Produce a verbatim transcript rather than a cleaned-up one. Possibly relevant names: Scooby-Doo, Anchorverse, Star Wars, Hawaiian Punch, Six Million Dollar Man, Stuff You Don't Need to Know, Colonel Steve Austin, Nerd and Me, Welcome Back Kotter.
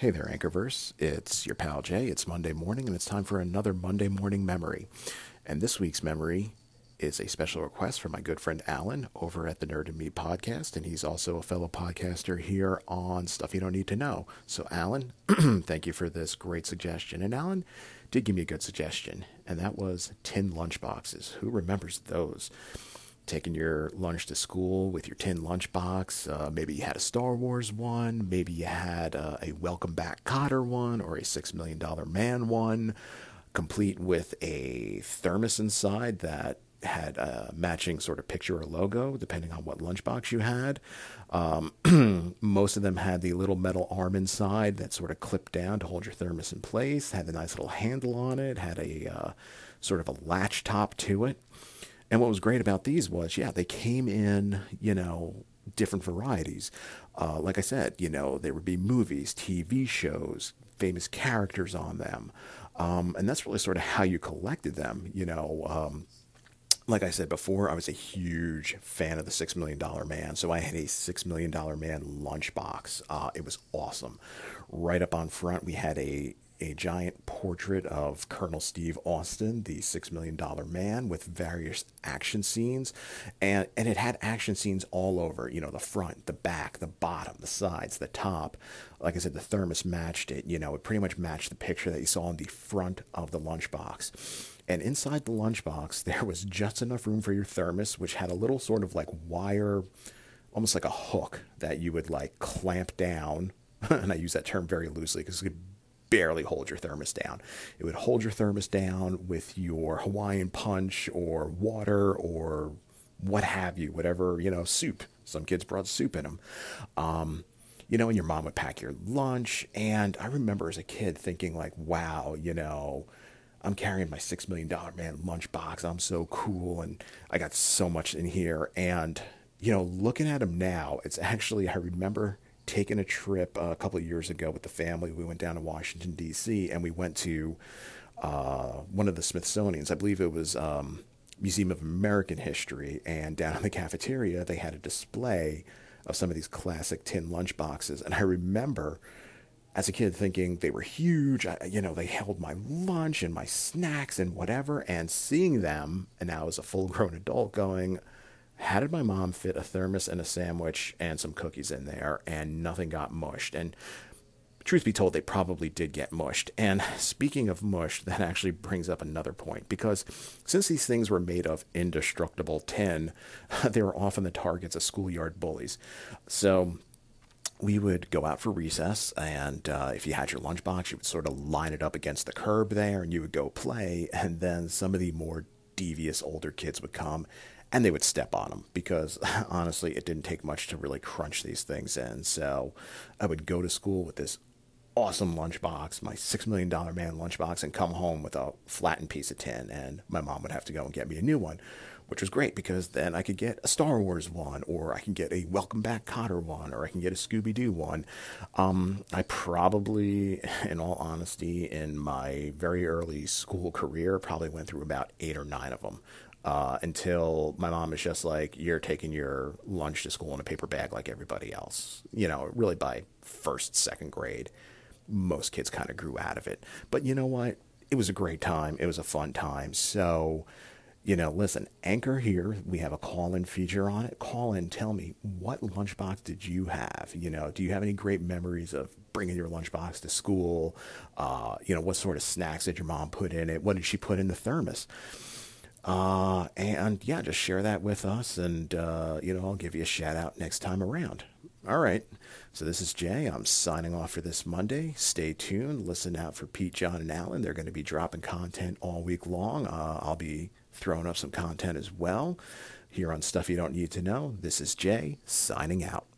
Hey there, Anchorverse. It's your pal Jay. It's Monday morning, and it's time for another Monday morning memory. And this week's memory is a special request from my good friend Alan over at the Nerd and Me podcast, and he's also a fellow podcaster here on Stuff You Don't Need to Know. So, Alan, thank you for this great suggestion. And Alan did give me a good suggestion, and that was tin lunchboxes. Who remembers those? Taking your lunch to school with your tin lunchbox. Uh, maybe you had a Star Wars one. Maybe you had uh, a Welcome Back Kotter one or a Six Million Dollar Man one, complete with a thermos inside that had a matching sort of picture or logo, depending on what lunchbox you had. Um, most of them had the little metal arm inside that sort of clipped down to hold your thermos in place, had a nice little handle on it, had a uh, sort of a latch top to it. And what was great about these was, yeah, they came in, you know, different varieties. Uh, like I said, you know, there would be movies, T V shows, famous characters on them. Um, and that's really sort of how you collected them. You know, um, like I said before, I was a huge fan of the Six Million Dollar Man. So I had a Six Million Dollar Man lunchbox. Uh, it was awesome. Right up on front, we had a a giant portrait of Colonel Steve Austin, the Six Million Dollar Man, with various action scenes. And and it had action scenes all over, you know, the front, the back, the bottom, the sides, the top. Like I said, the thermos matched it. You know, it pretty much matched the picture that you saw on the front of the lunchbox. And inside the lunchbox, there was just enough room for your thermos, which had a little sort of like wire, almost like a hook that you would like clamp down. And I use that term very loosely because it could barely hold your thermos down. It would hold your thermos down with your Hawaiian Punch or water or what have you, whatever, you know, soup. Some kids brought soup in them. Um, you know, and your mom would pack your lunch. And I remember as a kid thinking like, wow, you know, I'm carrying my six million dollar Man lunchbox. I'm so cool. And I got so much in here. And, you know, looking at them now, it's actually, I remember taking a trip uh, a couple of years ago with the family. We went down to Washington, D C, and we went to uh, one of the Smithsonian's. I believe it was um, Museum of American History, and down in the cafeteria, they had a display of some of these classic tin lunchboxes. And I remember as a kid thinking they were huge. I, you know, they held my lunch and my snacks and whatever, and seeing them, and now as a full-grown adult going, how did my mom fit a thermos and a sandwich and some cookies in there and nothing got mushed? And truth be told, they probably did get mushed. And speaking of mushed, that actually brings up another point, because since these things were made of indestructible tin, they were often the targets of schoolyard bullies. So we would go out for recess, and uh, if you had your lunchbox, you would sort of line it up against the curb there, and you would go play. And then some of the more devious older kids would come, and they would step on them, because honestly, it didn't take much to really crunch these things in. So I would go to school with this awesome lunchbox, my six million dollar Man lunchbox, and come home with a flattened piece of tin. And my mom would have to go and get me a new one, which was great, because then I could get a Star Wars one, or I can get a Welcome Back Kotter one, or I can get a Scooby-Doo one. Um, I probably, in all honesty, in my very early school career, probably went through about eight or nine of them. Uh, until my mom is just like, you're taking your lunch to school in a paper bag like everybody else. You know, really by first, second grade, most kids kind of grew out of it. But you know what? It was a great time. It was a fun time. So, you know, listen, Anchor here, we have a call-in feature on it. Call in, tell me, what lunchbox did you have? You know, do you have any great memories of bringing your lunchbox to school? Uh, you know, what sort of snacks did your mom put in it? What did she put in the thermos? Uh, and yeah, just share that with us, and, uh, you know, I'll give you a shout out next time around. All right. So this is Jay. I'm signing off for this Monday. Stay tuned. Listen out for Pete, John, and Alan. They're going to be dropping content all week long. Uh, I'll be throwing up some content as well here on Stuff You Don't Need to Know. This is Jay signing out.